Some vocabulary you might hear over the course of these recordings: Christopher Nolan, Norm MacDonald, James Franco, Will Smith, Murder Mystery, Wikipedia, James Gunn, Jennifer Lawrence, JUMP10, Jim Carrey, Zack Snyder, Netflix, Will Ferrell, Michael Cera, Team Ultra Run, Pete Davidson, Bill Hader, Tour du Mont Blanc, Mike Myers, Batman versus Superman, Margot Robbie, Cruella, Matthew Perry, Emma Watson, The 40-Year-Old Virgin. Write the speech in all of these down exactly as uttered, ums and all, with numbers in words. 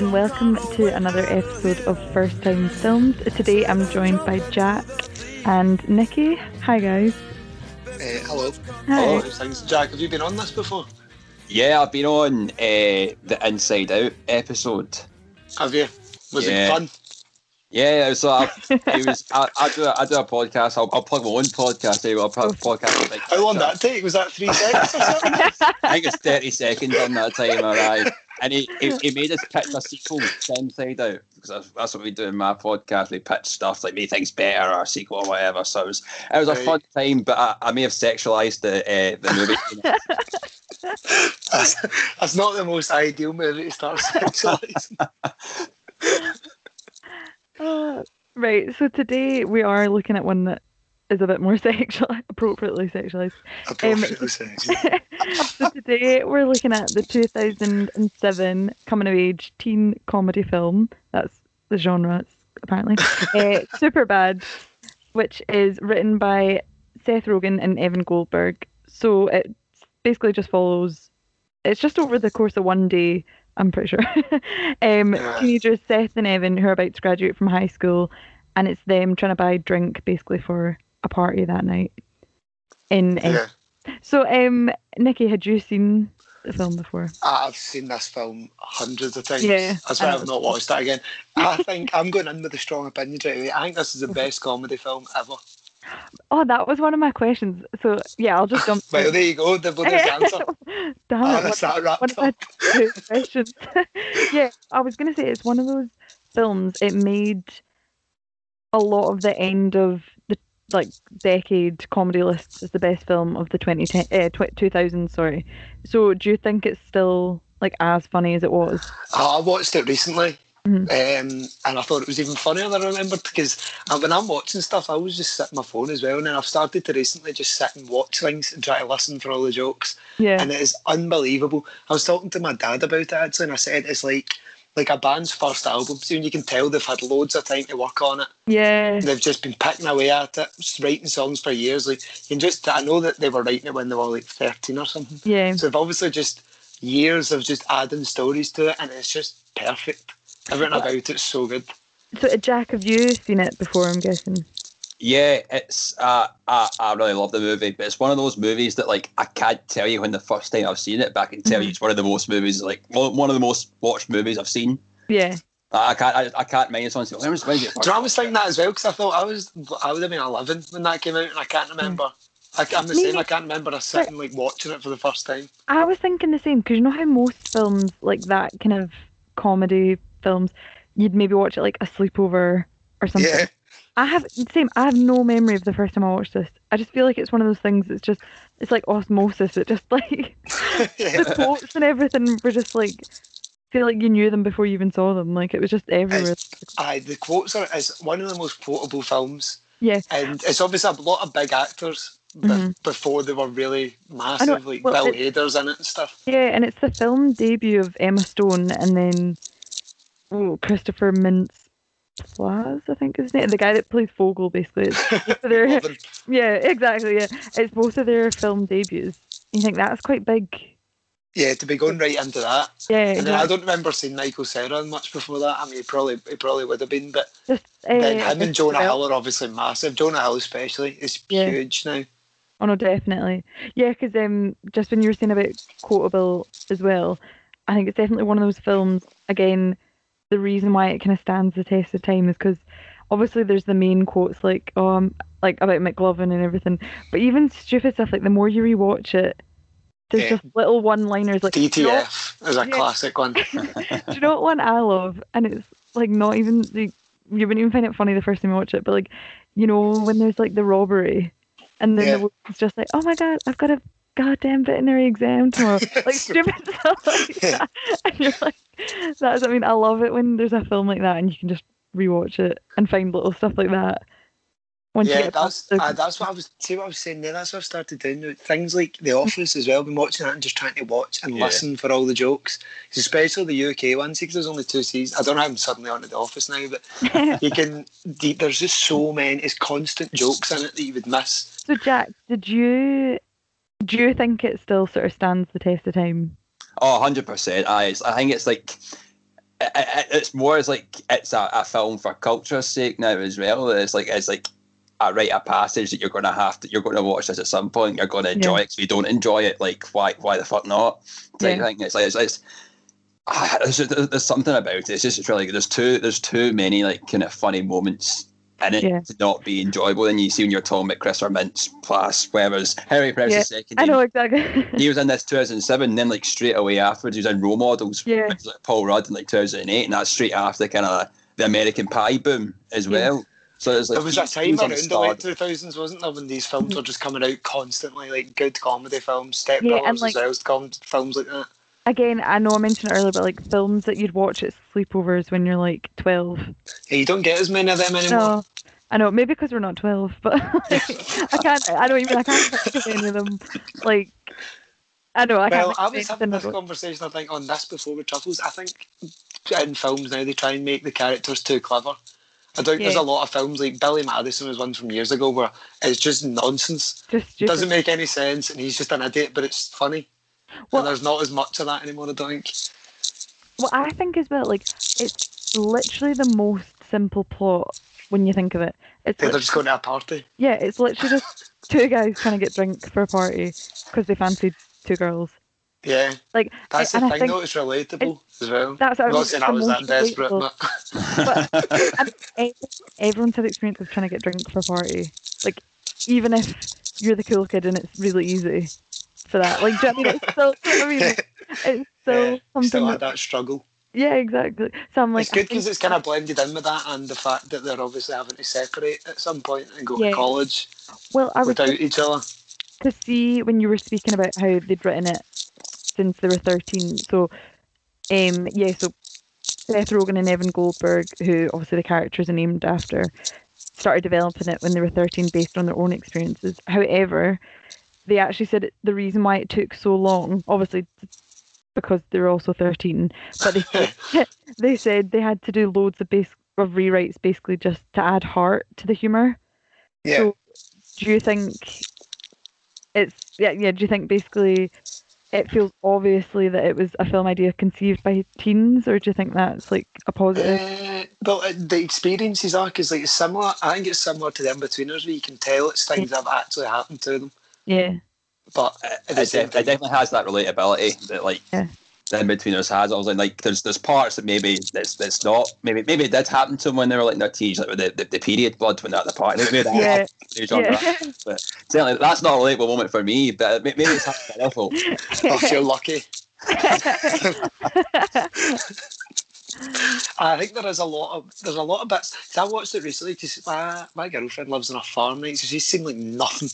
and welcome to another episode of First Time Films. Today I'm joined by Jack and Nikki. Hi guys. Uh, hello. Hi. Hello, thanks. Jack, have you been on this before? Yeah, I've been on uh, the Inside Out episode. Have you? Was yeah. it fun? Yeah, so I, it was, I, I, do a, I do a podcast. I'll, I'll plug my own podcast. Anyway. I'll plug podcast. Like, how long did that take? Was that three seconds or something? I think it's thirty seconds on that time, all right. And he, he, he made us pitch a sequel to Inside Out, because that's, that's what we do in my podcast. We pitch stuff like make things better or a sequel or whatever. So it was, it was right. a fun time, but I, I may have sexualised the, uh, the movie. You know? that's, that's not the most ideal movie to start sexualising. Uh, right, so today we are looking at one that is a bit more sexual, appropriately sexualized. Appropriately um, sexualized. So today we're looking at the two thousand seven coming of age teen comedy film. That's the genre, apparently. uh, Superbad, which is written by Seth Rogen and Evan Goldberg. So it basically just follows. It's just over the course of one day, I'm pretty sure. um, teenagers Seth and Evan, who are about to graduate from high school, and it's them trying to buy drink basically for a party that night. In yeah. um, so, um, Nikki, had you seen the film before? I've seen this film hundreds of times. Yeah, that's why I've not watched that again. I think I'm going in with a strong opinion right away. I think this is the best comedy film ever. Oh, that was one of my questions. So yeah, I'll just jump. Well, there you go. The answer. Damn oh, it! That's that wrapped one up. Of two questions. Yeah, I was going to say it's one of those films. It made a lot of the end of the like decade comedy lists as the best film of the twenty ten, uh, two thousand. Sorry. So, do you think it's still like as funny as it was? Oh, I watched it recently. Mm-hmm. Um, and I thought it was even funnier than I remembered, because uh, when I'm watching stuff I always just sit on my phone as well, and then I've started to recently just sit and watch things and try to listen for all the jokes. Yeah. And it is unbelievable. I was talking to my dad about it actually, and I said it's like like a band's first album, so you can tell they've had loads of time to work on it. Yeah, they've just been picking away at it, writing songs for years. Like, you can just, I know that they were writing it when they were like thirteen or something. Yeah, so they've obviously just years of just adding stories to it, and it's just perfect. Everything about it's so good. So, Jack, have you seen it before, I'm guessing? Yeah, it's uh, I, I really love the movie, but it's one of those movies that, like, I can't tell you when the first time I've seen it, but I can tell mm-hmm. you it's one of the most movies, like, one of the most watched movies I've seen. Yeah. I can't I, I can't mind someone saying, do you know, I was thinking that as well, because I thought I was, I would have been eleven when that came out, and I can't remember. Mm-hmm. I, I'm the Me, same, I can't remember us sitting, like, watching it for the first time. I was thinking the same, because you know how most films, like, that kind of comedy films, you'd maybe watch it like a sleepover or something. Yeah. I have same I have no memory of the first time I watched this. I just feel like it's one of those things that's just, it's like osmosis. It just like yeah. the quotes and everything were just like, feel like you knew them before you even saw them. Like, it was just everywhere. Aye, the quotes are, it's one of the most quotable films. Yeah. And it's obviously a lot of big actors mm-hmm. before they were really massive, know, like well, Bill Hader's in it and stuff. Yeah, and it's the film debut of Emma Stone, and then Oh, Christopher Mintz-Plasse, I think his name. The guy that plays Fogell, basically. It's their, yeah, exactly. Yeah, it's both of their film debuts. You think that's quite big? Yeah, to be going right into that. Yeah, and exactly. then I don't remember seeing Michael Cera much before that. I mean, he probably he probably would have been, but just, uh, then him and Jonah Hill are obviously massive. Jonah Hill especially is yeah. huge now. Oh no, definitely. Yeah, because um, just when you were saying about quotable as well, I think it's definitely one of those films again. The reason why it kind of stands the test of time is because obviously there's the main quotes like um like about McLovin and everything, but even stupid stuff like the more you rewatch it, there's yeah. just little one-liners like D T F is a yeah. classic one. Do you know what one I love? And it's like not even like, you wouldn't even find it funny the first time you watch it, but like, you know when there's like the robbery and then yeah. the, it's just like, oh my god, I've got a goddamn veterinary exam tomorrow. Like stupid stuff like that. And you're like, that's, I mean, I love it when there's a film like that and you can just rewatch it and find little stuff like that. Once yeah, you get that's the- uh, that's what I was see what I was saying there. That's what I've started doing. Things like The Office as well. I've been watching that and just trying to watch and yeah. listen for all the jokes, especially the U K ones, because there's only two seasons. I don't know. I'm suddenly on to The Office now, but you can. There's just so many. It's constant jokes in it that you would miss. So Jack, did you do you think it still sort of stands the test of time? Oh, one hundred percent. I, I think it's like, it, it, it's more as like it's a, a film for culture's sake now as well. It's like it's like a rite of passage that you're going to have to, you're going to watch this at some point. You're going to enjoy yeah. it. If you don't enjoy it, like why why the fuck not? Type yeah. thing. It's like it's. it's Ah, there's, there's something about it. It's just it's really good. There's too there's too many like kind of funny moments in it yeah. to not be enjoyable. And you see when you're talking about Christopher Mintz-Plasse, whereas Harry Prentice yeah, second, I know exactly. He was in this two thousand seven, and then like straight away afterwards, he was in Role Models. Yeah, which was, like Paul Rudd in like two thousand eight, and that's straight after kind of like, the American Pie boom as yeah. well. So was like there was a time around the late two thousands, wasn't there, when these films were just coming out constantly, like good comedy films, Step yeah, Brothers, like, as well as films like that. Again, I know I mentioned it earlier, but like films that you'd watch at sleepovers when you're like twelve. Yeah, you don't get as many of them anymore. No, I know, maybe because we're not twelve, but like, I can't, I don't even, I can't think of any of them. Like, I know, I well, can't I was having this about. conversation, I think, on this before with Truffles. I think in films now they try and make the characters too clever. I don't, yeah. there's a lot of films, like Billy Madison was one from years ago where it's just nonsense. Just, it doesn't make any sense, and he's just an idiot, but it's funny. Well, and there's not as much of that anymore, I don't think. Well, I think as well, like, it's literally the most simple plot when you think of it. It's yeah, they're just going to a party. Yeah, it's literally just two guys trying to get drunk for a party because they fancied two girls. Yeah. Like, that's it, the thing, though, it's relatable it's, as well. That's I'm not saying I was that desperate, but... but everyone's had experience of trying to get drunk for a party. Like, even if you're the cool kid and it's really easy... for that, like, do you know what I mean? It's so, I mean, it's so yeah, something still had that, that struggle. Yeah, exactly. So I'm like, it's good because it's kind of blended in with that, and the fact that they're obviously having to separate at some point and go yeah. to college. Well, I without each other. To see when you were speaking about how they'd written it since they were thirteen. So, um, yeah, so Seth Rogen and Evan Goldberg, who obviously the characters are named after, started developing it when they were thirteen, based on their own experiences. However, they actually said the reason why it took so long, obviously because they were also thirteen, but they said, they said they had to do loads of, base, of rewrites basically just to add heart to the humour. Yeah. So do you think it's, yeah, yeah, do you think basically it feels obviously that it was a film idea conceived by teens, or do you think that's like a positive? Uh, well, uh, the experiences are, because like, it's similar, I think it's similar to the In-Betweeners, where you can tell it's things yeah. that have actually happened to them. Yeah, but it, it, it definitely has that relatability that like yeah. the In-Betweeners has. I was like, there's there's parts that maybe that's that's not maybe maybe it did happen to them when they were like in their teens, like with the, the, the period blood when they're at the party. Maybe that yeah. yeah. But certainly that's not a relatable moment for me. But maybe it's happened to awful. I feel lucky. I think there is a lot of there's a lot of bits. I watched it recently because my my girlfriend lives on a farm, right? So she's seen like nothing.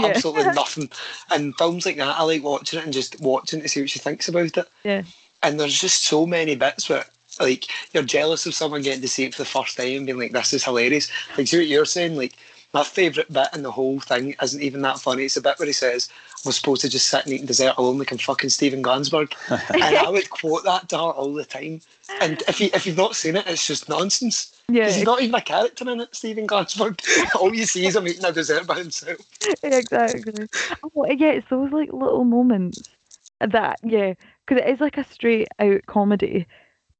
Yeah. Absolutely nothing. And films like that, I like watching it and just watching to see what she thinks about it. Yeah. And there's just so many bits where, like, you're jealous of someone getting to see it for the first time and being like, this is hilarious. Like, see what you're saying? Like, my favourite bit in the whole thing isn't even that funny. It's a bit where he says, I was supposed to just sit and eat dessert alone like I'm fucking Steven Glansberg. And I would quote that to her all the time. And if, you, if you've not seen it, it's just nonsense. Yeah, he's not even a character in it, Steven Glansberg. All you see is him eating a dessert by himself. Yeah, exactly. Oh, yeah, it's those like little moments that, yeah, because it is like a straight out comedy.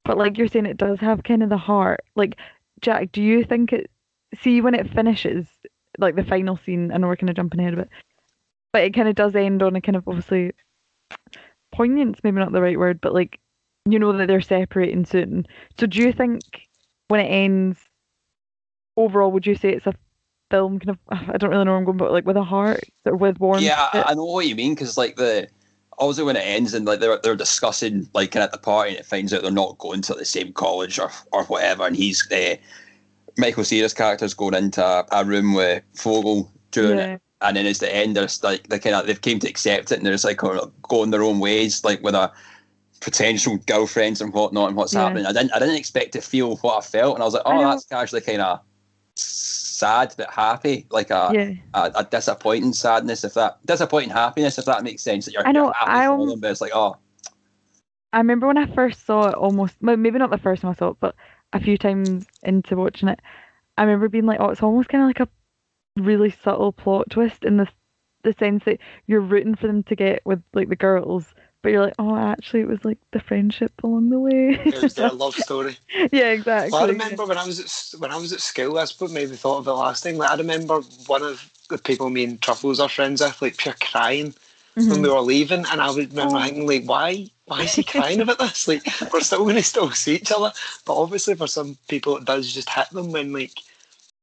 But like you're saying, it does have kind of the heart. Like, Jack, do you think it, see when it finishes, like the final scene, I know we're kind of jumping ahead of it, but it kind of does end on a kind of obviously poignance, maybe not the right word, but like you know that they're separating soon. So do you think when it ends, overall, would you say it's a film kind of, I don't really know where I'm going, but like with a heart or with warmth? Yeah, I, I know what you mean, because like the obviously when it ends and like they're they're discussing like kind of at the party and it finds out they're not going to the same college or or whatever, and he's uh, Michael Cera's character's going into a, a room with Fogell doing yeah. it. And then it's the end, there's like they kind of they've came to accept it, and they're just like going their own ways, like with a potential girlfriends and whatnot and what's yeah. happening. I didn't I didn't expect to feel what I felt, and I was like, oh, that's actually kind of sad but happy, like a, yeah. a a disappointing sadness, if that disappointing happiness, if that makes sense. That you're, I know, you're happy I for them, but it's like, oh. I remember when I first saw it, almost maybe not the first time I saw it, but a few times into watching it, I remember being like, oh, it's almost kind of like a really subtle plot twist in the the sense that you're rooting for them to get with like the girls, but you're like, oh, actually, it was like the friendship along the way. It was their love story. Yeah, exactly. Well, I remember when I was at, when I was at school, that's what made me thought of the last thing. Like, I remember one of the people me and Truffles are friends with, like, pure crying mm-hmm. when we were leaving, and I would remember oh. thinking, like, why? Why is he crying about this? Like, we're still going to still see each other, but obviously for some people it does just hit them when, like,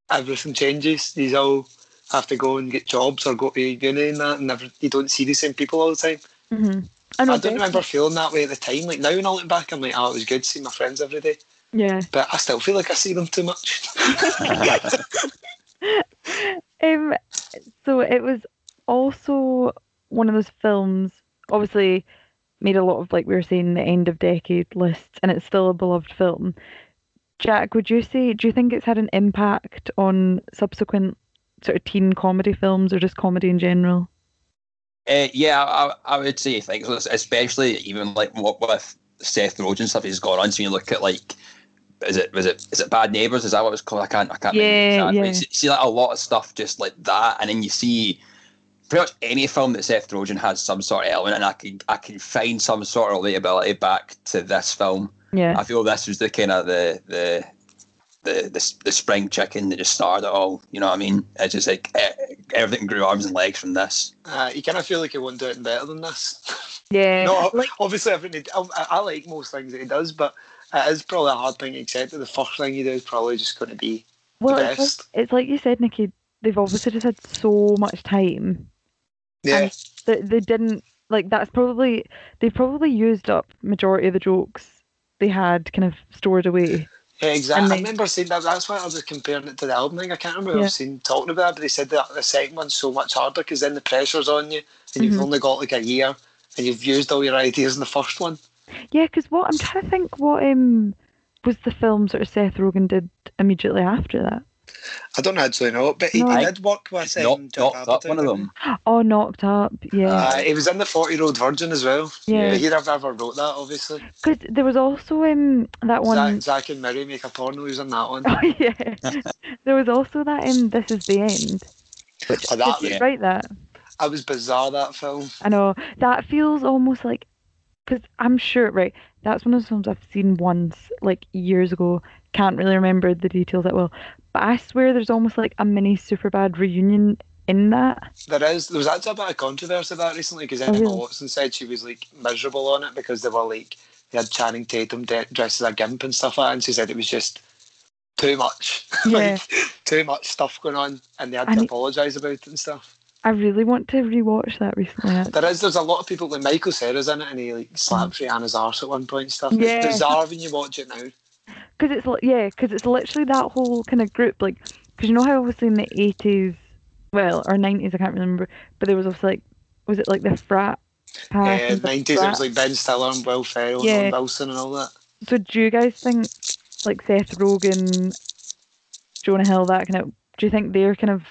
everything changes. These all have to go and get jobs or go to uni and that, and every, you don't see the same people all the time. Mm-hmm. I, I don't remember feeling that way at the time. Like, now when I look back, I'm like, oh, it was good seeing my friends every day. Yeah. But I still feel like I see them too much. um. So it was also one of those films, obviously, made a lot of, like we were saying, the end of decade list, and it's still a beloved film. Jack, would you say, do you think it's had an impact on subsequent sort of teen comedy films or just comedy in general? Uh, yeah, I, I would say, like, especially even like what with Seth Rogen stuff he's gone on. So you look at, like, is it was it is it Bad Neighbours? Is that what it was called? I can't I can't yeah, remember exactly. Yeah. See, like, a lot of stuff just like that, and then you see pretty much any film that Seth Rogen has some sort of element, and I can I can find some sort of relatability back to this film. Yeah, I feel this was the kind of the the the the, the spring chicken that just started it all. You know what I mean? It's just like everything grew arms and legs from this. Uh, you kind of feel like he won't do it better than this. Yeah. No, like, obviously everything. I, I like most things that he does, but it is probably a hard thing to accept that the first thing you do is probably just going to be well, the best. It's like, it's like you said, Nikki. They've obviously just had so much time. Yeah. They, they didn't, like, that's probably, they probably used up majority of the jokes they had kind of stored away. Yeah, exactly. They, I remember seeing that, that's why I was comparing it to the album thing. I can't remember yeah. who I've seen talking about that, but they said that the second one's so much harder because then the pressure's on you and you've mm-hmm. only got like a year and you've used all your ideas in the first one. Yeah, because what, I'm trying to think what um, was the film sort of Seth Rogen did immediately after that? I don't actually know, but he, no, he did work with um, knocked, John knocked up one of them. Oh, Knocked Up, yeah. Uh, he was in The forty-Year-Old Virgin as well. Yeah, yeah, he'd have ever wrote that, obviously. Because there was also um that one. Zack and Mary Make a Porno. He was in that one. Oh yeah. There was also that in um, This Is the End. Which, oh, that, did you yeah. write that? I was bizarre that film. I know, that feels almost like, because I'm sure right. That's one of those films I've seen once, like years ago. Can't really remember the details that well. But I swear there's almost like a mini Superbad reunion in that. There is. There was actually a bit of controversy about that recently because Emma Watson said she was like miserable on it because they were like, they had Channing Tatum de- dressed as a gimp and stuff like that, and she said it was just too much. Yeah. Like, too much stuff going on and they had I to apologise about it and stuff. I really want to rewatch that recently. There is, there's a lot of people, like Michael Cera's in it and he like slaps mm. Rihanna's arse at one point and stuff. Yeah. It's bizarre when you watch it now. Because it's yeah, because it's literally that whole kind of group, like, because you know how obviously in the eighties, well, or nineties, I can't remember, but there was obviously like, was it like the frat? Yeah, nineties. Frat? It was like Ben Stiller and Will Ferrell yeah. and Wilson and all that. So do you guys think like Seth Rogen, Jonah Hill, that kind of? Do you think they're kind of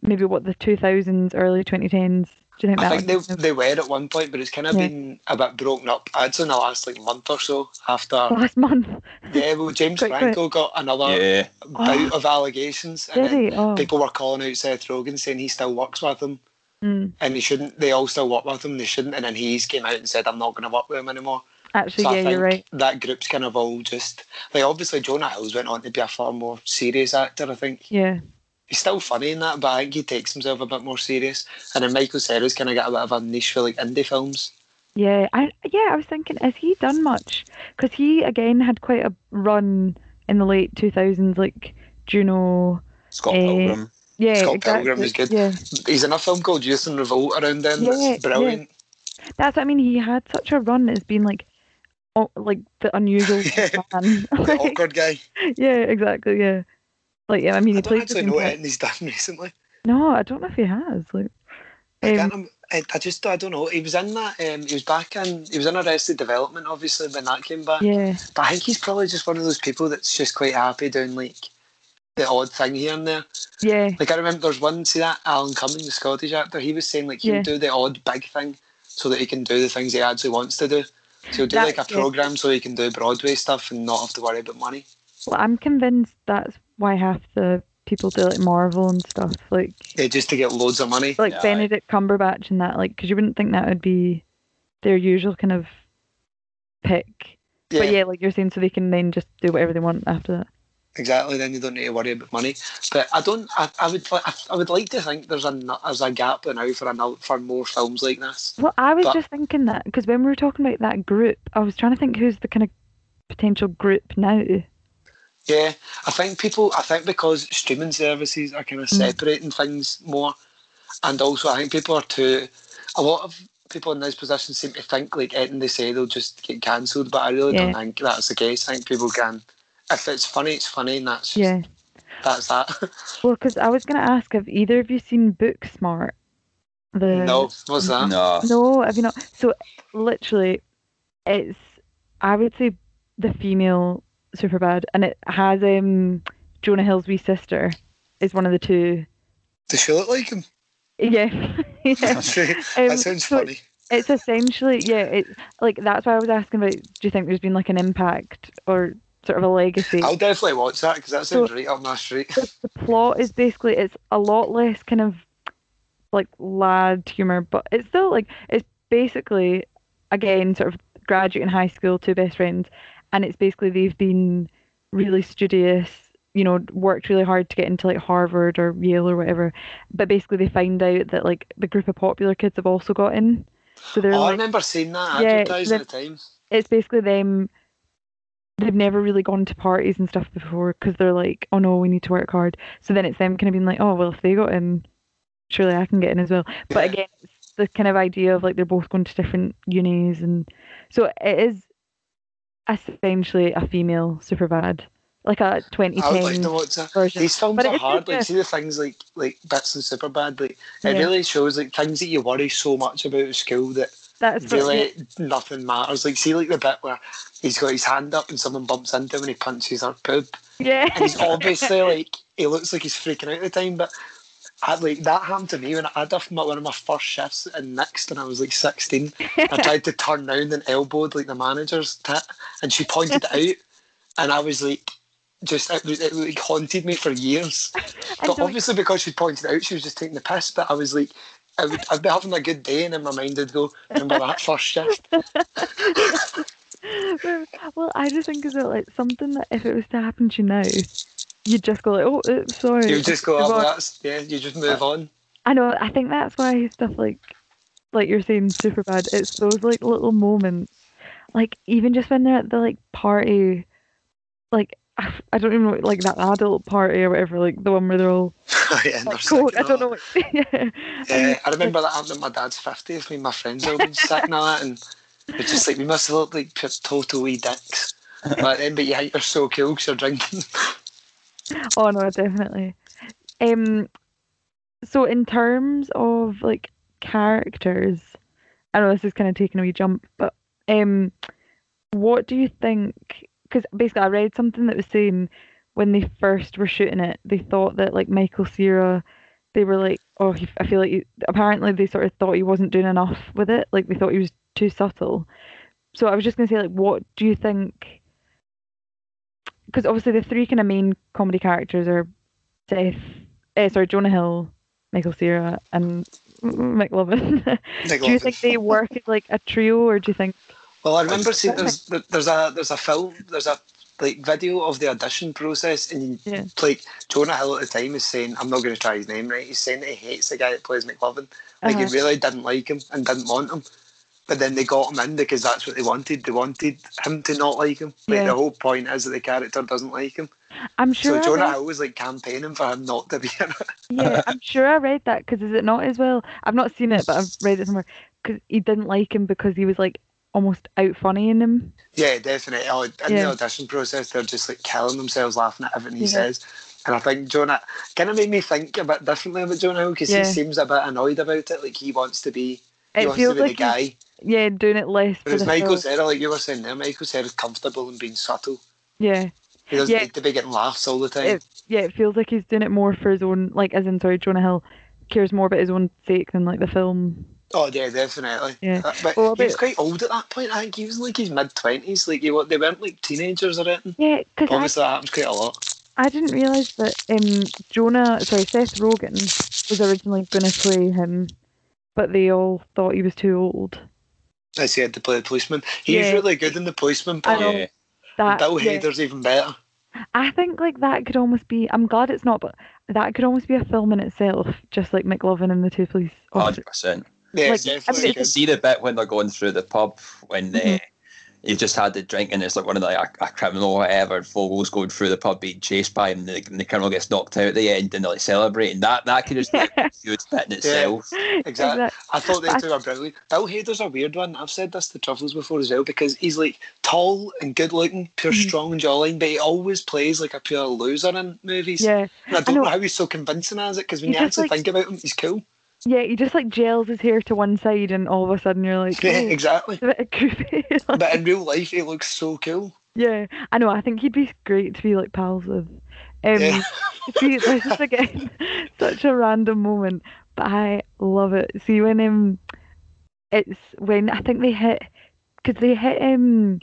maybe what the two thousands, early twenty tens? Do you think I that think they, they were at one point, but it's kind of yeah. been a bit broken up. I'd say in the last like month or so after last month. Yeah, well, James Franco got another yeah. bout oh. of allegations, and then oh. people were calling out Seth Rogen saying he still works with him, mm. and he shouldn't. They all still work with him. They shouldn't. And then he came out and said, "I'm not going to work with him anymore." Actually, so yeah, you're right. That group's kind of all just like, obviously Jonah Hill's went on to be a far more serious actor, I think. Yeah. He's still funny in that, but I think he takes himself a bit more serious. And then Michael Cera's kind of got a bit of a niche for like indie films. Yeah, I yeah, I was thinking, has he done much? Because he again had quite a run in the late two thousands, like Juno, Scott uh, Pilgrim. Yeah, Scott exactly. Pilgrim is good. Yeah. He's in a film called Youth in Revolt around then. Yeah, that's brilliant. Yeah. That's what I mean. He had such a run as being like, oh, like the unusual yeah. man, the like, awkward guy. Yeah, exactly. Yeah. Like, yeah, I mean, he I don't actually know what he's done recently. No, I don't know if he has. Like, um, I, I just, I don't know. He was in that. Um, he was back in. He was in Arrested Development, obviously, when that came back. Yeah. But I think he's probably just one of those people that's just quite happy doing like the odd thing here and there. Yeah. Like, I remember there's one. See that Alan Cumming, the Scottish actor, he was saying like he'll yeah. do the odd big thing so that he can do the things he actually wants to do. So he'll do that, like a program yeah. so he can do Broadway stuff and not have to worry about money. Well, I'm convinced that's why half the people do like Marvel and stuff, like yeah, just to get loads of money, like yeah, Benedict Cumberbatch and that, like, because you wouldn't think that would be their usual kind of pick. Yeah. But yeah, like you're saying, so they can then just do whatever they want after that. Exactly. Then you don't need to worry about money. But I don't. I, I would. I, I would like to think there's a there's a gap now for another, for more films like this. Well, I was but, just thinking that because when we were talking about that group, I was trying to think who's the kind of potential group now. Yeah, I think people. I think because streaming services are kind of separating mm. things more, and also I think people are too. A lot of people in this position seem to think like anything they say they'll just get cancelled, but I really yeah. don't think that's the case. I think people can. If it's funny, it's funny, and that's just, yeah. that's that. Well, because I was going to ask, have either of you seen Booksmart? The... No, what's that? No. No, have you not? So, literally, it's, I would say, the female Superbad, and it has um, Jonah Hill's wee sister, is one of the two. Does she look like him? Yeah. yeah. that um, sounds so funny. It's essentially, yeah, it's, like, that's why I was asking about, do you think there's been, like, an impact, or... sort of a legacy. I'll definitely watch that because that sounds so, right up my street. The plot is basically, it's a lot less kind of like lad humour, but it's still like, it's basically again sort of graduating high school, two best friends, and it's basically they've been really studious, you know, worked really hard to get into like Harvard or Yale or whatever, but basically they find out that like the group of popular kids have also got in. So they're oh, like, I remember seeing that advertised yeah, at the time. It's basically them. They've never really gone to parties and stuff before because they're like, oh no, we need to work hard. So then it's them kind of being like, oh well, if they got in, surely I can get in as well. But yeah. again, it's the kind of idea of like they're both going to different unis, and so it is essentially a female Superbad, like a twenty ten like version. These films but are hard. Like, see the things like like bits and Superbad. Like yeah. it really shows like things that you worry so much about at school that. That's really nothing matters. Like, see, like the bit where he's got his hand up and someone bumps into him and he punches her boob. Yeah. And he's obviously like, he looks like he's freaking out at the time. But I like that happened to me when I had one of my first shifts in Next, and I was like sixteen. I tried to turn round and elbowed like the manager's tit, and she pointed it out, and I was like, just it, it like haunted me for years. But obviously because she pointed it out, she was just taking the piss. But I was like. I would, I'd be having a good day, and in my mind I'd go, remember that first shift? Well, I just think is it like something that if it was to happen to you now, you'd just go like, oh, oops, sorry. You'd just go, oh, that's, yeah, you just move but, on. I know, I think that's why stuff like, like you're saying, Superbad, it's those like little moments, like even just when they're at the like party, like, I don't even know, like that adult party or whatever, like the one where they're all yeah, like, cold, I don't know. yeah. yeah, I remember that happened at my dad's fiftieth when my friends all been sick and all that, and we're just like, we must have looked like total wee dicks. But then, but yeah, you're so cool because you're drinking. Oh no, definitely. Um, so in terms of like characters, I know this is kind of taking a wee jump, but um, what do you think? Because basically I read something that was saying when they first were shooting it, they thought that like Michael Cera, they were like, oh, he, I feel like he, apparently they sort of thought he wasn't doing enough with it. Like they thought he was too subtle. So I was just going to say, like, what do you think? Because obviously the three kind of main comedy characters are Seth, eh, sorry, Jonah Hill, Michael Cera and McLovin. McLovin. Do you think they work as like a trio, or do you think... Well, I remember seeing there's there's a there's a film there's a like video of the audition process, and yeah. like Jonah Hill at the time is saying, I'm not going to try his name right, he's saying that he hates the guy that plays McLovin, like uh-huh. he really didn't like him and didn't want him, but then they got him in because that's what they wanted they wanted him to not like him, like yeah. the whole point is that the character doesn't like him. I'm sure so Jonah read... Hill was like campaigning for him not to be in it. Yeah, I'm sure I read that, because is it not as well, I've not seen it but I've read it somewhere, because he didn't like him because he was like almost out funnying him. Yeah, definitely. In yeah. the audition process, they're just like killing themselves laughing at everything he yeah. says. And I think Jonah kind of made me think a bit differently about Jonah Hill, because yeah. he seems a bit annoyed about it. Like he wants to be, he it wants feels to be like the guy. Yeah, doing it less. Whereas Michael Cera, like you were saying there, Michael Cera is comfortable in being subtle. Yeah. He doesn't yeah. need to be getting laughs all the time. It, yeah, it feels like he's doing it more for his own, like as in, sorry, Jonah Hill cares more about his own sake than like the film. Oh yeah, definitely. Yeah. But well, he was quite old at that point. I think he was like his mid twenties. Like you, they weren't like teenagers or anything. Yeah, because obviously I, that happens quite a lot. I didn't realise that um, Jonah, sorry, Seth Rogen was originally going to play him, but they all thought he was too old. I said to play the policeman. He's yeah. really good in the policeman part. I know. That, Bill yeah. Hader's even better. I think like that could almost be. I'm glad it's not, but that could almost be a film in itself, just like McLovin and the two police. Hundred percent. Yeah, like, definitely. I mean, you can see the bit when they're going through the pub when mm-hmm. uh, you just had the drink and it's like one of the a, a criminal or whatever, and Fogell's going through the pub being chased by him, and the, and the criminal gets knocked out at the end, and they're like celebrating. That that could just yeah. be a huge bit in itself. Yeah, exactly. exactly. I thought they two were brilliant. Bill Hader's a weird one. I've said this to Truffles before as well, because he's like tall and good looking, pure mm-hmm. strong jawline, but he always plays like a pure loser in movies. Yeah, and I don't I know. know how he's so convincing as it, because when you actually like, think about him, he's cool. Yeah, he just like gels his hair to one side, and all of a sudden you're like, oh, yeah, exactly. It's a bit of goofy. Like, but in real life, he looks so cool. Yeah, I know. I think he'd be great to be like pals with. Um, yeah. See, this is again such a random moment, but I love it. See when um, it's when I think they hit because they hit um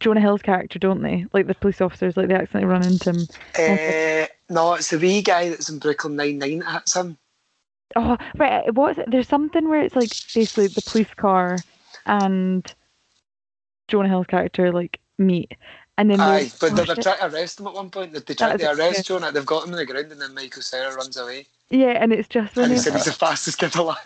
Jonah Hill's character, don't they? Like the police officers, like they accidentally run into him. Uh, no, it's the wee guy that's in Brooklyn Nine-Nine that hits him. Oh right, what's it? There's something where it's like basically the police car and Jonah Hill's character like meet, and then aye, but they're, they're trying to arrest him at one point. They, they try to arrest yeah. Jonah. They've got him on the ground, and then Michael Cera runs away. Yeah, and it's just when and he said he's the fastest kid alive.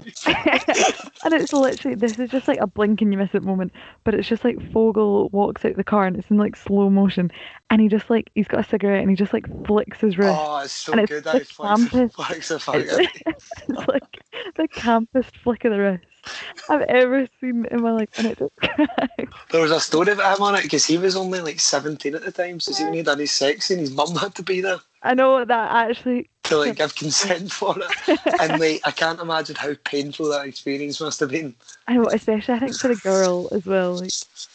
And it's literally this is just like a blink and you miss it moment, but it's just like Fogell walks out the car and it's in like slow motion, and he just like he's got a cigarette and he just like flicks his wrist. Oh, it's so good that he flicks a cigarette. It's like the campest flick of the wrist I've ever seen in my life, and it just cracks. There was a story about him on it because he was only like seventeen at the time, so yeah. he only had any sex and his mum had to be there. I know that actually to like give consent for it, and like I can't imagine how painful that experience must have been. I know, especially I think for the girl as well. Like,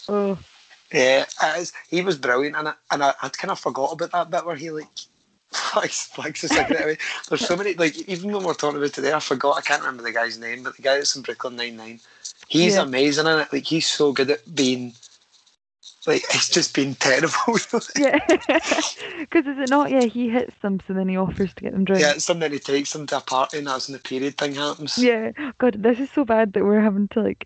oh yeah, it is. He was brilliant, and I and I I'd kind of forgot about that bit where he like. Flags, flags the cigarette away. There's so many, like, even when we're talking about today, I forgot, I can't remember the guy's name, but the guy that's in Brooklyn Nine-Nine, he's yeah. amazing in it. Like, he's so good at being, like, he's just been terrible. Yeah. Because is it not, yeah, he hits them, so then he offers to get them drinks. Yeah, it's something he takes them to a party, and that's when the period thing happens. Yeah. God, this is so bad that we're having to, like,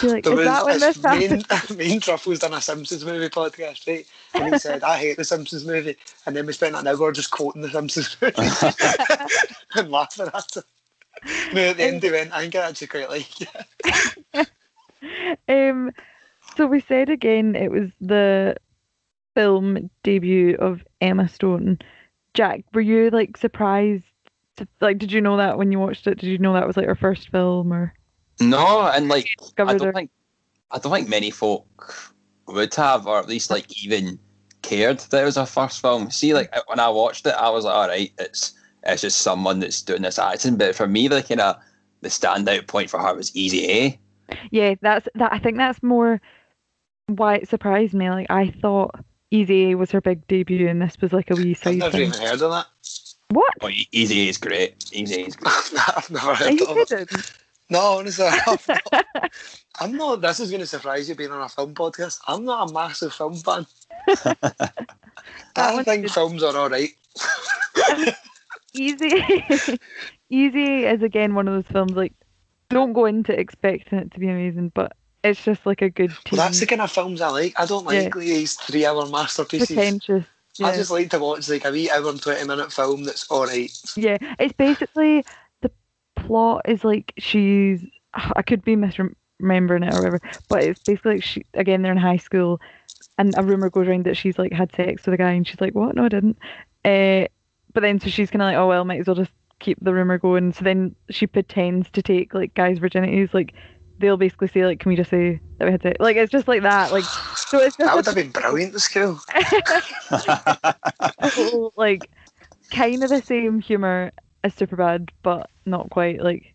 be like, there is was, that when this happened? Me and Truffles done a Simpsons movie podcast, right? And he said, I hate the Simpsons movie. And then we spent an hour just quoting the Simpsons movie and laughing at it. And at the end he went, I think I actually quite like it. um, so we said again, it was the film debut of Emma Stone. Jack, were you like surprised? To, like, did you know that when you watched it? Did you know that was like her first film or...? No, and like I don't think I don't think many folk would have, or at least like even cared that it was her first film. See, like when I watched it, I was like, all right, it's it's just someone that's doing this acting. But for me, the kind of the standout point for her was Easy A. Yeah, that's that. I think that's more why it surprised me. Like I thought Easy A was her big debut, and this was like a wee side. I've never even heard of that. What? Oh, Easy A is great. Easy A is great. I've never heard of it. No, honestly, I'm not, I'm not. This is going to surprise you being on a film podcast. I'm not a massive film fan. I think films are all right. Easy, Easy is again one of those films like don't go into expecting it to be amazing, but it's just like a good. Well, that's the kind of films I like. I don't like yeah. these three-hour masterpieces. Pretentious. Yeah. I just like to watch like a wee hour and twenty-minute film that's all right. Yeah, it's basically. Plot is like she's I could be misremembering it or whatever, but it's basically like she again they're in high school and a rumor goes around that she's like had sex with a guy and she's like what no I didn't uh, but then so she's kind of like oh well might as well just keep the rumor going, so then she pretends to take like guys' virginities, like they'll basically say like can we just say that we had sex, like it's just like that, like so it's just that would have been brilliant to school. So, like kind of the same humor as Superbad but not quite like,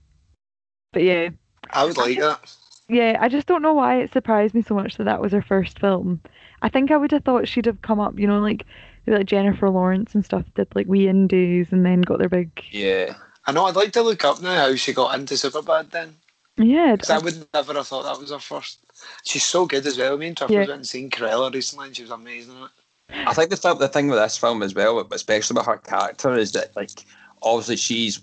but yeah, I would like I just, that. Yeah, I just don't know why it surprised me so much that that was her first film. I think I would have thought she'd have come up, you know, like like Jennifer Lawrence and stuff did like wee indies and then got their big. Yeah, I know. I'd like to look up now how she got into Superbad then. Yeah, because I would never have thought that was her first. She's so good as well. I mean, Truffles yeah. went and seen Cruella recently, and she was amazing at it. I think the th- the thing with this film as well, especially with her character, is that like obviously she's.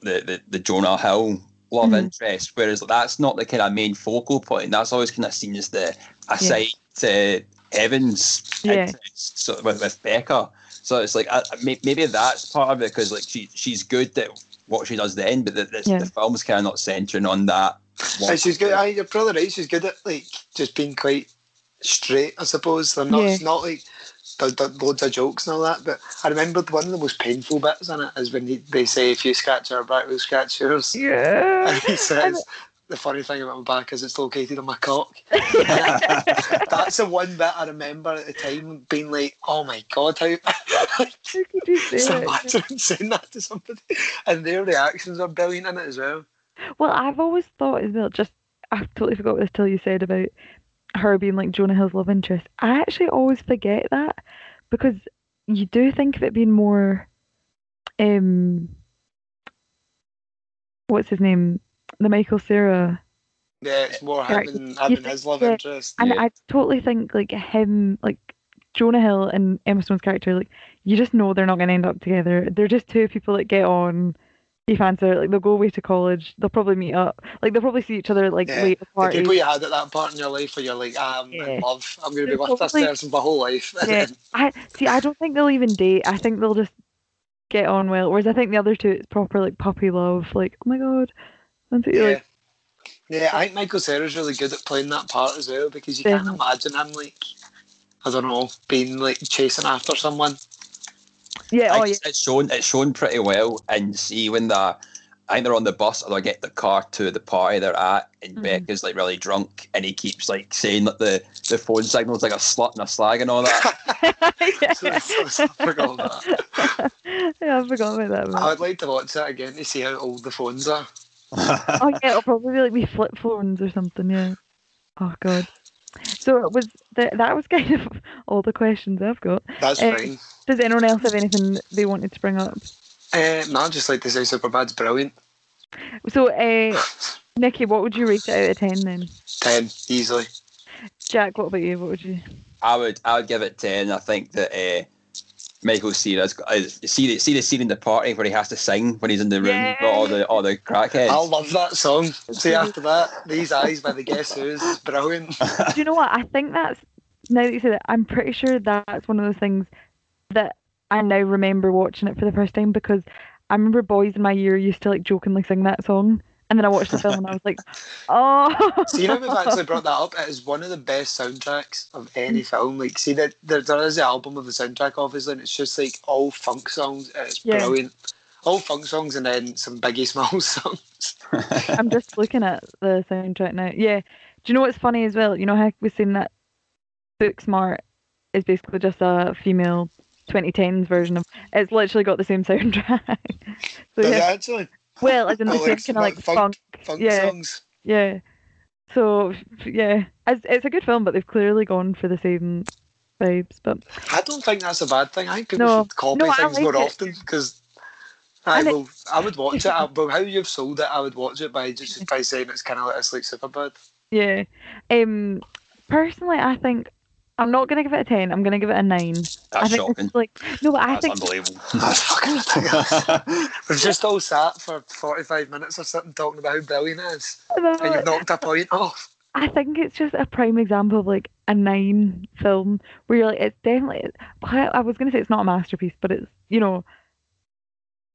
The, the the Jonah Hill love mm. interest, whereas that's not the kind of main focal point. That's always kind of seen as the aside yeah. to Evan's yeah. interest so, with, with Becca. So it's like, uh, maybe that's part of it, because like she, she's good at what she does then, but the, the, yeah. the film's kind of not centering on that. And she's good. I, you're probably right. She's good at like just being quite straight, I suppose. They're not, yeah. It's not like d- d- loads of jokes and all that. But I remember one of the most painful bits in it is when he, they say, "If you scratch our back, we'll scratch yours." Yeah. And he says, "The funny thing about my back is it's located on my cock." That's the one bit I remember at the time being like, "Oh my god, how, how could you say so that?" Saying that to somebody, and their reactions are brilliant in it as well. Well, I've always thought as well. Just I totally forgot what this till you said about her being like Jonah Hill's love interest. I actually always forget that, because you do think of it being more, um, what's his name? The Michael Cera. Yeah, it's more having, having his love yeah. interest. And yeah. I totally think like him, like Jonah Hill and Emma Stone's character, like you just know they're not going to end up together. They're just two people that get on. You fancy her, like they'll go away to college. They'll probably meet up. Like they'll probably see each other. Like yeah. late parties. The people you had at that part in your life, where you're like, I'm yeah. in love. I'm going to be with this person my whole life. Yeah. I see. I don't think they'll even date. I think they'll just get on well. Whereas I think the other two, it's proper like puppy love. Like, oh my god. Yeah. Like, yeah, I think Michael Cera's really good at playing that part as well, because you yeah. can't imagine him like, I don't know, being like chasing after someone. Yeah, oh, yeah. It's shown it's shown pretty well, and see when they're, I think they're on the bus or they get the car to the party they're at, and mm-hmm. Becca's like really drunk, and he keeps like saying that the, the phone signal's like a slut and a slag and all that. yeah. so, so, so I forgot about that. Yeah, I forgot about that. Man. I would like to watch that again to see how old the phones are. Oh yeah, it'll probably be like be flip phones or something. Yeah. Oh god. So it was the, that was kind of all the questions I've got. That's um, fine. Does anyone else have anything they wanted to bring up? Uh, no, I'd just like to say Superbad's brilliant. So, uh, Nikki, what would you rate it out of ten then? Ten easily. Jack, what about you? What would you? I would. I would give it ten. I think that. Uh, Michael Cera's got, uh, see the see the scene in the party where he has to sing when he's in the room yeah. with all the all the crackheads. I love that song. See after that, These Eyes by the Guess Who's, brilliant. Do you know what? I think that's, now that you say that, I'm pretty sure that's one of those things that I now remember watching it for the first time, because I remember boys in my year used to like jokingly sing that song. And then I watched the film and I was like, oh. See, you know, we've actually brought that up. It is one of the best soundtracks of any film. Like, see, that there, there is an album of the soundtrack, obviously, and it's just like all funk songs. It's yeah. brilliant. All funk songs and then some Biggie Smalls songs. I'm just looking at the soundtrack now. Yeah. Do you know what's funny as well? You know how we've seen that Booksmart is basically just a female twenty tens version of, it's literally got the same soundtrack. So, Does yeah. it actually? Well, as in the oh, same kind of like funk, funk yeah, songs. Yeah. So yeah, it's, it's a good film, but they've clearly gone for the same vibes. But I don't think that's a bad thing. I think people no, should copy no, things like more it. often, because I and will. It, I would watch it. I, but how you've sold it, I would watch it by just by saying it's kind of like it's like Superbad. Yeah. Um. Personally, I think. I'm not going to give it a ten. I'm going to give it a nine. That's I think shocking. Like, no, but I That's think... unbelievable. That's fucking ridiculous. We've just all sat for forty-five minutes or something talking about how brilliant it is. And you've knocked a point off. I think it's just a prime example of like a nine film where you're like, it's definitely... I was going to say it's not a masterpiece, but it's, you know,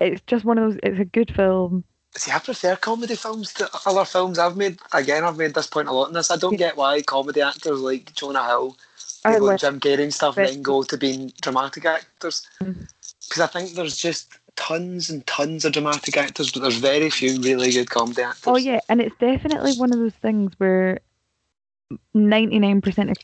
it's just one of those... It's a good film. See, I prefer comedy films to other films. I've made... Again, I've made this point a lot in this. I don't get why comedy actors like Jonah Hill... They go to Jim Carrey and stuff, and then go to being dramatic actors. Because I think there's just tons and tons of dramatic actors, but there's very few really good comedy actors. Oh yeah, and it's definitely one of those things where ninety-nine percent of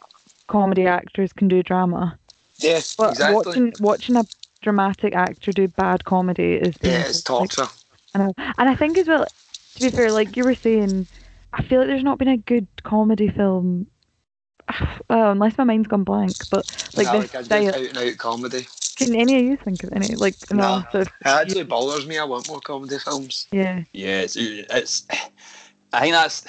comedy actors can do drama. Yes, but exactly. Watching, watching a dramatic actor do bad comedy is yeah, it's torture. And I, and I think as well, to be fair, like you were saying, I feel like there's not been a good comedy film. Oh, unless my mind's gone blank, but like no, this like style, out and out comedy. Can any of you think of any? Like no, no. It actually bothers me. I want more comedy films. Yeah, yeah. It's, it's I think that's.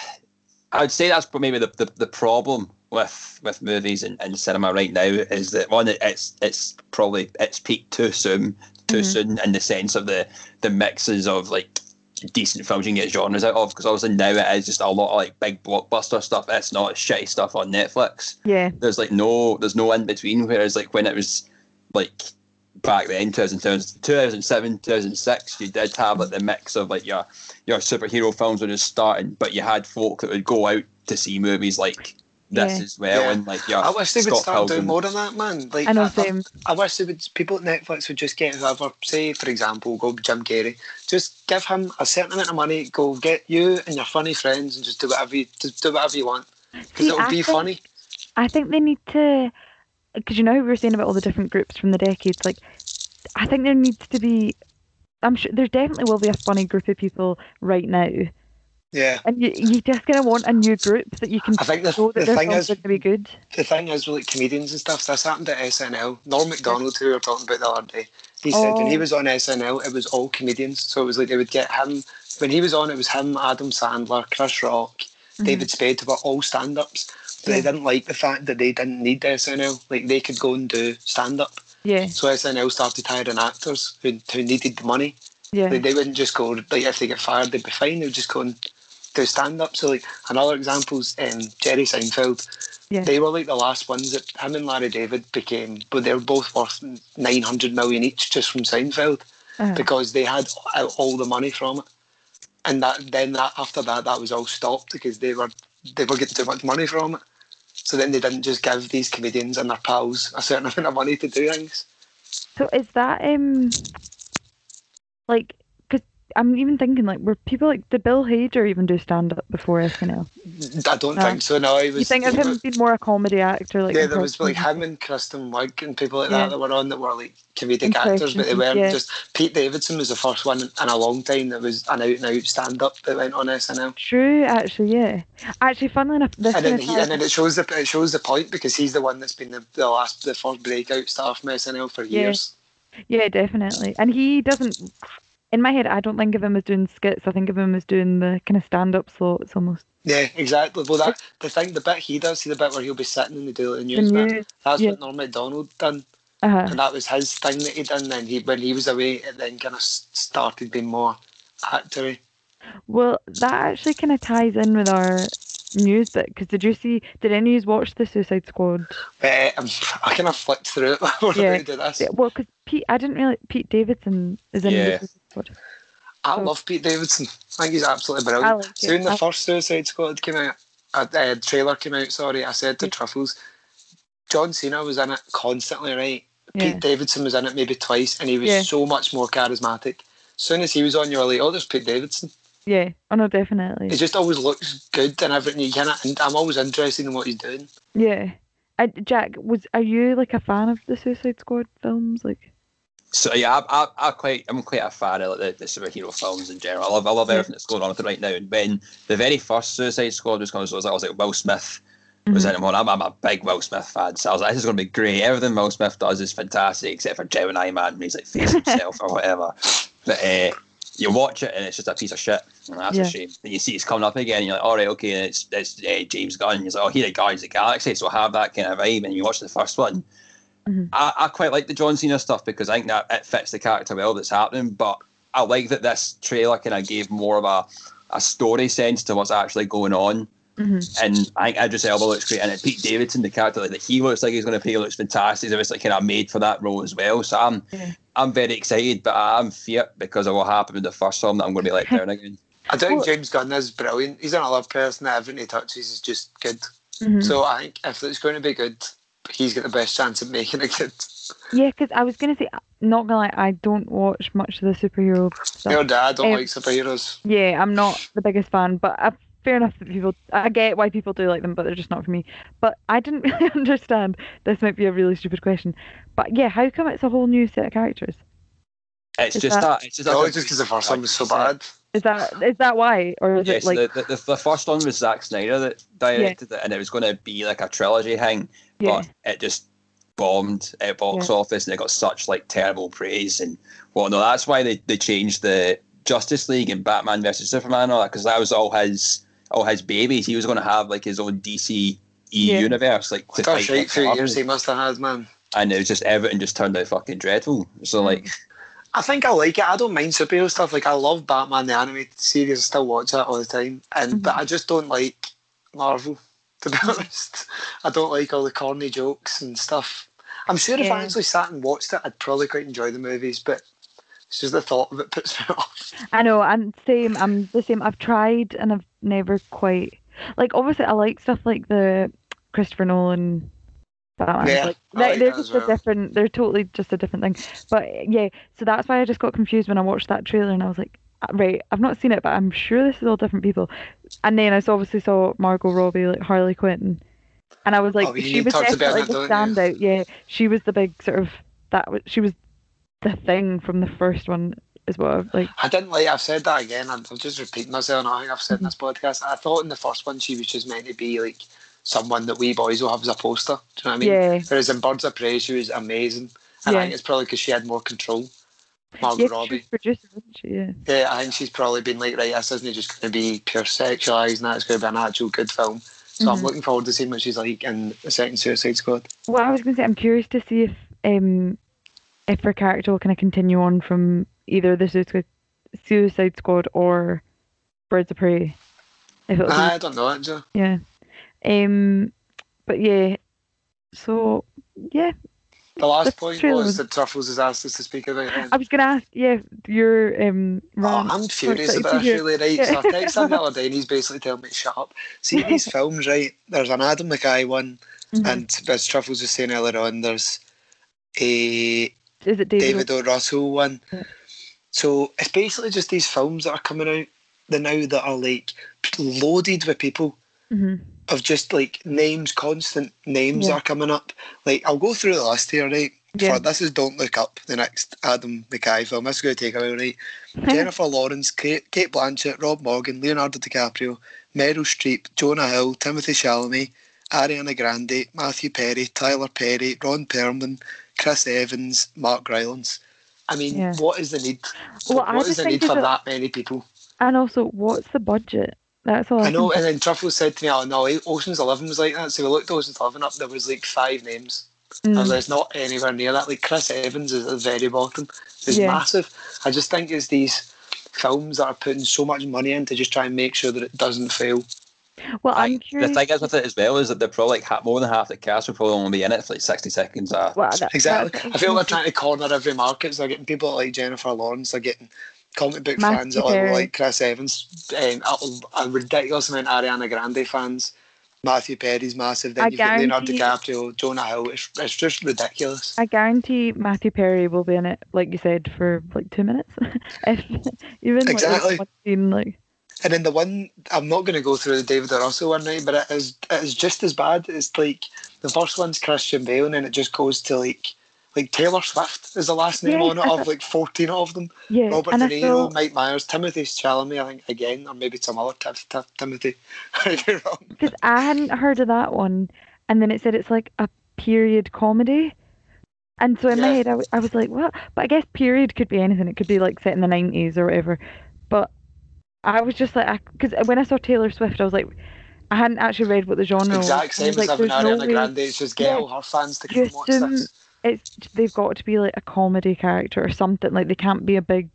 I would say that's maybe the, the, the problem with with movies and, and cinema right now is that one, it's it's probably it's peaked too soon, too mm-hmm. soon in the sense of the the mixes of like decent films you can get genres out of, because obviously now it is just a lot of like big blockbuster stuff. It's not shitty stuff on Netflix. Yeah, there's like no there's no in between. Whereas like when it was like back then, two thousand seven, two thousand six, you did have like the mix of like your your superhero films were just starting, but you had folk that would go out to see movies like this yeah. as well. Yeah. And like your I wish they Scott would start Pilgrim. Doing more of that, man. Like I, know I, I wish they would. People at Netflix would just get whoever, say for example, go Jim Carrey. Just give him a certain amount of money. Go get you and your funny friends and just do whatever you just do whatever you want, because it'll I be think, funny. I think they need to. Because you know we were saying about all the different groups from the decades, like I think there needs to be, I'm sure there definitely will be a funny group of people right now. Yeah. And you, you just kind of want a new group that you can I think the, show that the their thing films is, are going to be good. The thing is with like comedians and stuff, this happened at S N L. Norm MacDonald, who we were talking about the other day, he said oh. when he was on S N L, it was all comedians. So it was like they would get him, when he was on, it was him, Adam Sandler, Chris Rock, mm-hmm. David Spade, who were all stand-ups. They yeah. didn't like the fact that they didn't need S N L. Like, they could go and do stand-up. Yeah. So S N L started hiring actors who who needed the money. Yeah. Like, they wouldn't just go, like, if they get fired, they'd be fine. They would just go and do stand-up. So, like, another example's um, Jerry Seinfeld. Yeah. They were, like, the last ones that him and Larry David became, but they were both worth nine hundred million dollars each just from Seinfeld uh-huh. because they had all the money from it. And that then that after that, that was all stopped because they were they were getting too much money from it. So then they didn't just give these comedians and their pals a certain amount of money to do things. So is that, um, like, because I'm even thinking, like, were people like, did Bill Hader even do stand-up before S N L? I don't no. think so, no. He was, you think of him being more a comedy actor? Like, yeah, there was like him and Kristen Wiig and people like yeah. that that were on that were like comedic actors, but they weren't yeah. just... Pete Davidson was the first one in a long time that was an out-and-out stand-up that went on S N L. True, actually, yeah. Actually, funnily enough... This and, then he, and then it shows the it shows the point, because he's the one that's been the, the last, the first breakout star from S N L for yeah. years. Yeah, definitely. And he doesn't... In my head, I don't think of him as doing skits. I think of him as doing the kind of stand-up slots almost. Yeah, exactly. Well, that the thing, the bit he does, see the bit where he'll be sitting and they do it in news. The news that's yeah. what Norm Macdonald done. Uh-huh. And that was his thing that he done. Then he, when he was away, it then kind of started being more actory. Well, that actually kind of ties in with our news bit, because did you see? Did any of you watch the Suicide Squad? Uh, I'm, I kind of flicked through it. We're yeah. going to do this. Yeah, well, because Pete, I didn't really. Pete Davidson is in yeah. the Suicide Squad. I so. love Pete Davidson. I think he's absolutely brilliant. Like Soon the I... first Suicide Squad came out, a uh, trailer came out. Sorry, I said to yeah. Truffles. John Cena was in it constantly, right? Yeah. Pete Davidson was in it maybe twice, and he was yeah. so much more charismatic. As soon as he was on, you were like, oh, there's Pete Davidson. Yeah, oh no, definitely. He just always looks good and everything. You cannot, and I'm always interested in what he's doing. Yeah. I, Jack, was are you like a fan of the Suicide Squad films? Like, So yeah, I, I, I quite, I'm quite a fan of like, the, the superhero films in general. I love, I love everything yeah. that's going on with it right now. And when the very first Suicide Squad was coming, so I was like, Will Smith... was mm-hmm. in one. I'm, I'm a big Will Smith fan, so I was like, this is going to be great. Everything Will Smith does is fantastic, except for Gemini Man, when he's like facing himself or whatever. But uh, you watch it and it's just a piece of shit, and that's yeah. a shame. And you see it's coming up again, and you're like, all right, okay, and it's it's uh, James Gunn. And he's like, oh, he's the Guardians of the Galaxy, so have that kind of vibe. And you watch the first one. Mm-hmm. I, I quite like the John Cena stuff because I think that it fits the character well that's happening. But I like that this trailer kind of gave more of a a story sense to what's actually going on. Mm-hmm. And I think Idris Elba looks great, and Pete Davidson, the character like, that he looks like he's going to play, looks fantastic. He's obviously kind of made for that role as well. So I'm, yeah. I'm very excited, but I'm feared because of what happened with the first film that I'm going to be let down again. I don't think James Gunn is brilliant. He's another person that everything he touches is just good. Mm-hmm. So I think if it's going to be good, he's got the best chance of making it good. Yeah, because I was going to say, not going to lie, I don't watch much of the superhero stuff. Your dad don't um, like superheroes. Yeah, I'm not the biggest fan, but I've fair enough that people, I get why people do like them, but they're just not for me. But I didn't really understand, this might be a really stupid question, but yeah, how come it's a whole new set of characters? It's is just that, that it's just no, because the first one was so bad. Is that is that why? Or is yes, it like the, the, the first one was Zack Snyder that directed yeah. it, and it was going to be like a trilogy thing, but yeah. it just bombed at box yeah. office, and it got such like terrible praise and whatnot. That's why they, they changed the Justice League and Batman versus Superman and all that, because that was all his Oh, his babies. He was going to have like his own D C E yeah. universe. Like, to gosh, eight, three years he must have had, man. And it was just everything just turned out fucking dreadful. So like, I think I like it. I don't mind superhero stuff. Like, I love Batman the animated series. I still watch that all the time. And mm-hmm. But I just don't like Marvel, to be honest. I don't like all the corny jokes and stuff. I'm sure if yeah. I actually sat and watched it, I'd probably quite enjoy the movies, but it's just the thought of it puts me off. I know, I'm same. I'm the same. I've tried and I've never quite... Like, obviously, I like stuff like the Christopher Nolan... Batman. Yeah, like, like they're just well. a different they're totally just a different thing, but yeah, so that's why I just got confused when I watched that trailer and I was like, right, I've not seen it, but I'm sure this is all different people. And then I obviously saw Margot Robbie, like Harley Quinn, and I was like, oh, she was definitely the standout. Yeah, she was the big sort of that she was the thing from the first one as well. Like, I didn't like I've said that again I'm, I'm just repeating myself, and I think I've said in this podcast, I thought in the first one she was just meant to be like someone that we boys will have as a poster. Do you know what I mean? Yeah. Whereas in Birds of Prey, she was amazing. And yeah. I think it's probably because she had more control. Margot yeah, Robbie. She's producer, isn't she? Yeah. yeah, I think she's probably been like, right, this isn't just going to be pure sexualised and that. It's going to be an actual good film. So mm-hmm. I'm looking forward to seeing what she's like in the second Suicide Squad. Well, I was going to say, I'm curious to see if um, if her character will kind of continue on from either the Suicide Squad or Birds of Prey. If it'll nah, be... I don't know, Angela. Yeah. Um, but yeah, so yeah. The last point was that Truffles has asked us to speak about it. I was going to ask, yeah, your um. Oh, I'm furious about this, really, right? So I texted him the other day, and he's basically telling me, "Shut up." See these films, right? There's an Adam McKay one, mm-hmm. and as Truffles was saying earlier on, there's a Is it David, David O. Russell one. Yeah. So it's basically just these films that are coming out the now that are like loaded with people. Mm-hmm. Of just like names, constant names yeah. are coming up. Like, I'll go through the list here, right? Yeah. For, this is Don't Look Up, the next Adam McKay film. This is going to take a while, right? Jennifer Lawrence, Kate, Kate Blanchett, Rob Morgan, Leonardo DiCaprio, Meryl Streep, Jonah Hill, Timothy Chalamet, Ariana Grande, Matthew Perry, Tyler Perry, Ron Perlman, Chris Evans, Mark Rylance. I mean, yeah. what is the need? Well, what I is the need for a... that many people? And also, what's the budget? That's all I know, and then Truffle said to me, "Oh no, Oceans eleven was like that." So we looked Oceans eleven up. There was like five names, mm. and there's not anywhere near that. Like Chris Evans is at the very bottom. It's yeah. massive. I just think it's these films that are putting so much money in to just try and make sure that it doesn't fail. Well, I'm curious. The thing is with it as well is that they're probably like half, more than half the cast will probably only be in it for like sixty seconds. At. Well, that's, exactly. That's I feel like they're trying to corner every market. So they're getting people like Jennifer Lawrence. They're getting. Comic book Matthew fans Perry. Like Chris Evans, um, a, a ridiculous amount of Ariana Grande fans. Matthew Perry's massive. Then I you've got Leonardo DiCaprio, Jonah Hill. It's, it's just ridiculous. I guarantee Matthew Perry will be in it, like you said, for like two minutes. if, even exactly. Like, scene, like. And then the one I'm not going to go through the David O. Russell one, right? But it is it is just as bad. It's like the first one's Christian Bale, and then it just goes to like. Like Taylor Swift is the last name yeah. on it of like fourteen of them. Yeah. Robert De Niro, feel... Mike Myers, Timothy Chalamet, I think again, or maybe some other t- t- Timothy. You're wrong. Because I hadn't heard of that one, and then it said it's like a period comedy, and so in yeah. my head I, w- I was like, what? But I guess period could be anything. It could be like set in the nineties or whatever. But I was just like, because when I saw Taylor Swift, I was like. I hadn't actually read what the genre was. Exact same was as like, having Ariana no Grande. It's just get yeah, all her fans to come and watch um, this. It's they've got to be like a comedy character or something. Like they can't be a big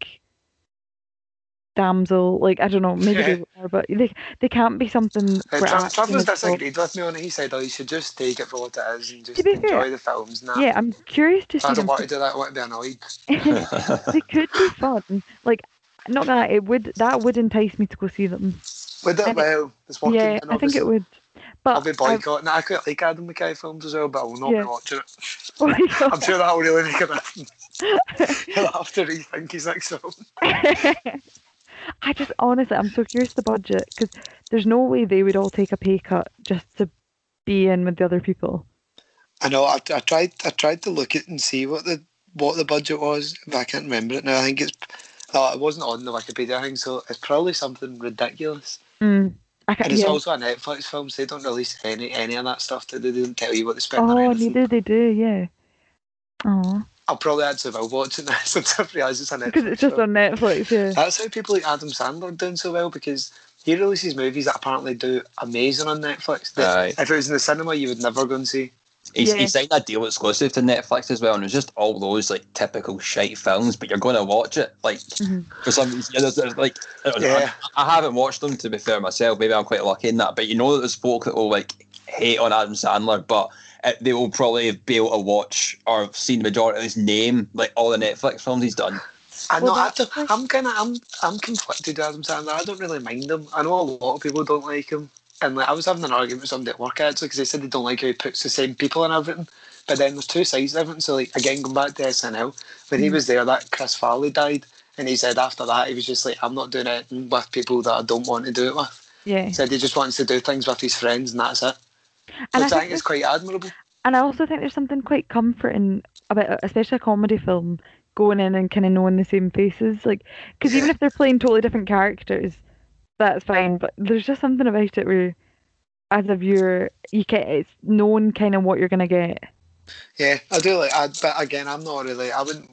damsel. Like I don't know, maybe yeah. they are, but they they can't be something. Uh, Travelers disagreed with me on it. He said, "Oh, you should just take it for what it is and just enjoy fair, the films." Nah. Yeah, I'm curious to see. I don't want to do that. I want to be annoyed. They could be fun. Like not that it would that would entice me to go see them. Would it? And well, it's working. Yeah, I think it would. But I'll be boycotting. I, I quite like Adam McKay films as well, but I will not yeah. be watching it. Oh I'm sure that will really make a difference. He'll have to rethink his next film. I just honestly, I'm so curious the budget because there's no way they would all take a pay cut just to be in with the other people. I know. I, I tried. I tried to look at and see what the what the budget was, but I can't remember it now. I think it's. Oh, it wasn't on the Wikipedia thing, so it's probably something ridiculous. Mm. And it's yeah. also a Netflix film, so they don't release any any of that stuff. They don't tell you what they spend oh, on anything. Oh, neither they do, yeah. Aww. I'll probably add to about watching this since I've realised it's a Netflix film. Because it's just on Netflix, yeah. That's how people like Adam Sandler are doing so well, because he releases movies that apparently do amazing on Netflix. That right. If it was in the cinema, you would never go and see. He, yeah. he signed a deal exclusive to Netflix as well, and it was just all those like typical shite films, but you're going to watch it. Like mm-hmm. for some reason, there's, there's, like I, don't yeah. know, I, I haven't watched them, to be fair myself. Maybe I'm quite lucky in that, but you know that there's folk that will like hate on Adam Sandler, but it, they will probably be able to watch or have seen the majority of his name, like all the Netflix films he's done. I know. Well, I I'm kind of I'm I'm conflicted with Adam Sandler. I don't really mind him. I know a lot of people don't like him. And like, I was having an argument with somebody at work actually because they said they don't like how he puts the same people in everything. But then there's two sides to everything. So like again, going back to S N L, when mm. he was there, that Chris Farley died, and he said after that he was just like, I'm not doing it with people that I don't want to do it with. Yeah. He said he just wants to do things with his friends, and that's it. And Which I think, I think it's quite admirable. And I also think there's something quite comforting about, especially a comedy film, going in and kind of knowing the same faces, like because even if they're playing totally different characters. That's fine, but there's just something about it where, as a viewer, you get it's known kind of what you're gonna get. Yeah, I do like. I, but again, I'm not really. I wouldn't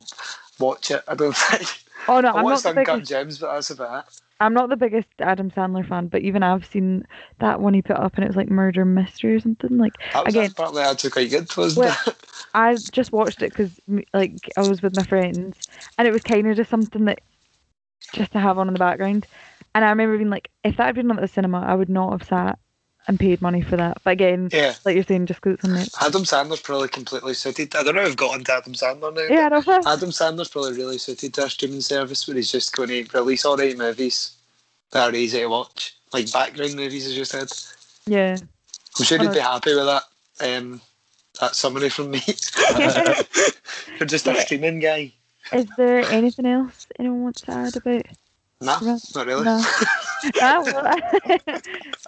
watch it. I don't think. Oh no, I I'm watched not the biggest, gems, but that's about it. I'm not the biggest Adam Sandler fan, but even I've seen that one he put up, and it was like murder mystery or something. Like that was, again, that's partly actually quite good, wasn't well, it? I just watched it because like I was with my friends, and it was kind of just something that just to have on in the background. And I remember being like, if that had been at the cinema, I would not have sat and paid money for that. But again, yeah. like you're saying, just because it's on Netflix. Adam Sandler's probably completely suited. I don't know if I've got into Adam Sandler now. Yeah, I don't know. Adam Sandler's probably really suited to our streaming service where he's just going to release alright movies that are easy to watch. Like background movies, as you said. Yeah. I'm sure he'd be happy with that, um, that summary from me. You're just a streaming guy. Is there anything else anyone wants to add about? Nah, no, not really. No. ah, well, I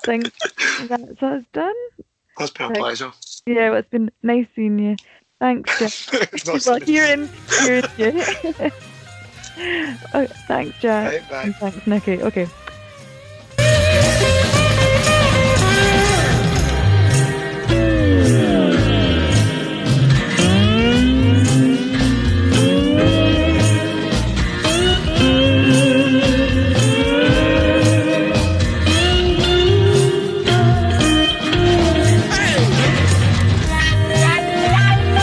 think that's us done. That's been a pleasure. Yeah, well, it's been nice seeing you. Thanks, Jack. well, hearing, hearing you. oh, thanks, Jack. Right, and thanks, Nikki. Okay.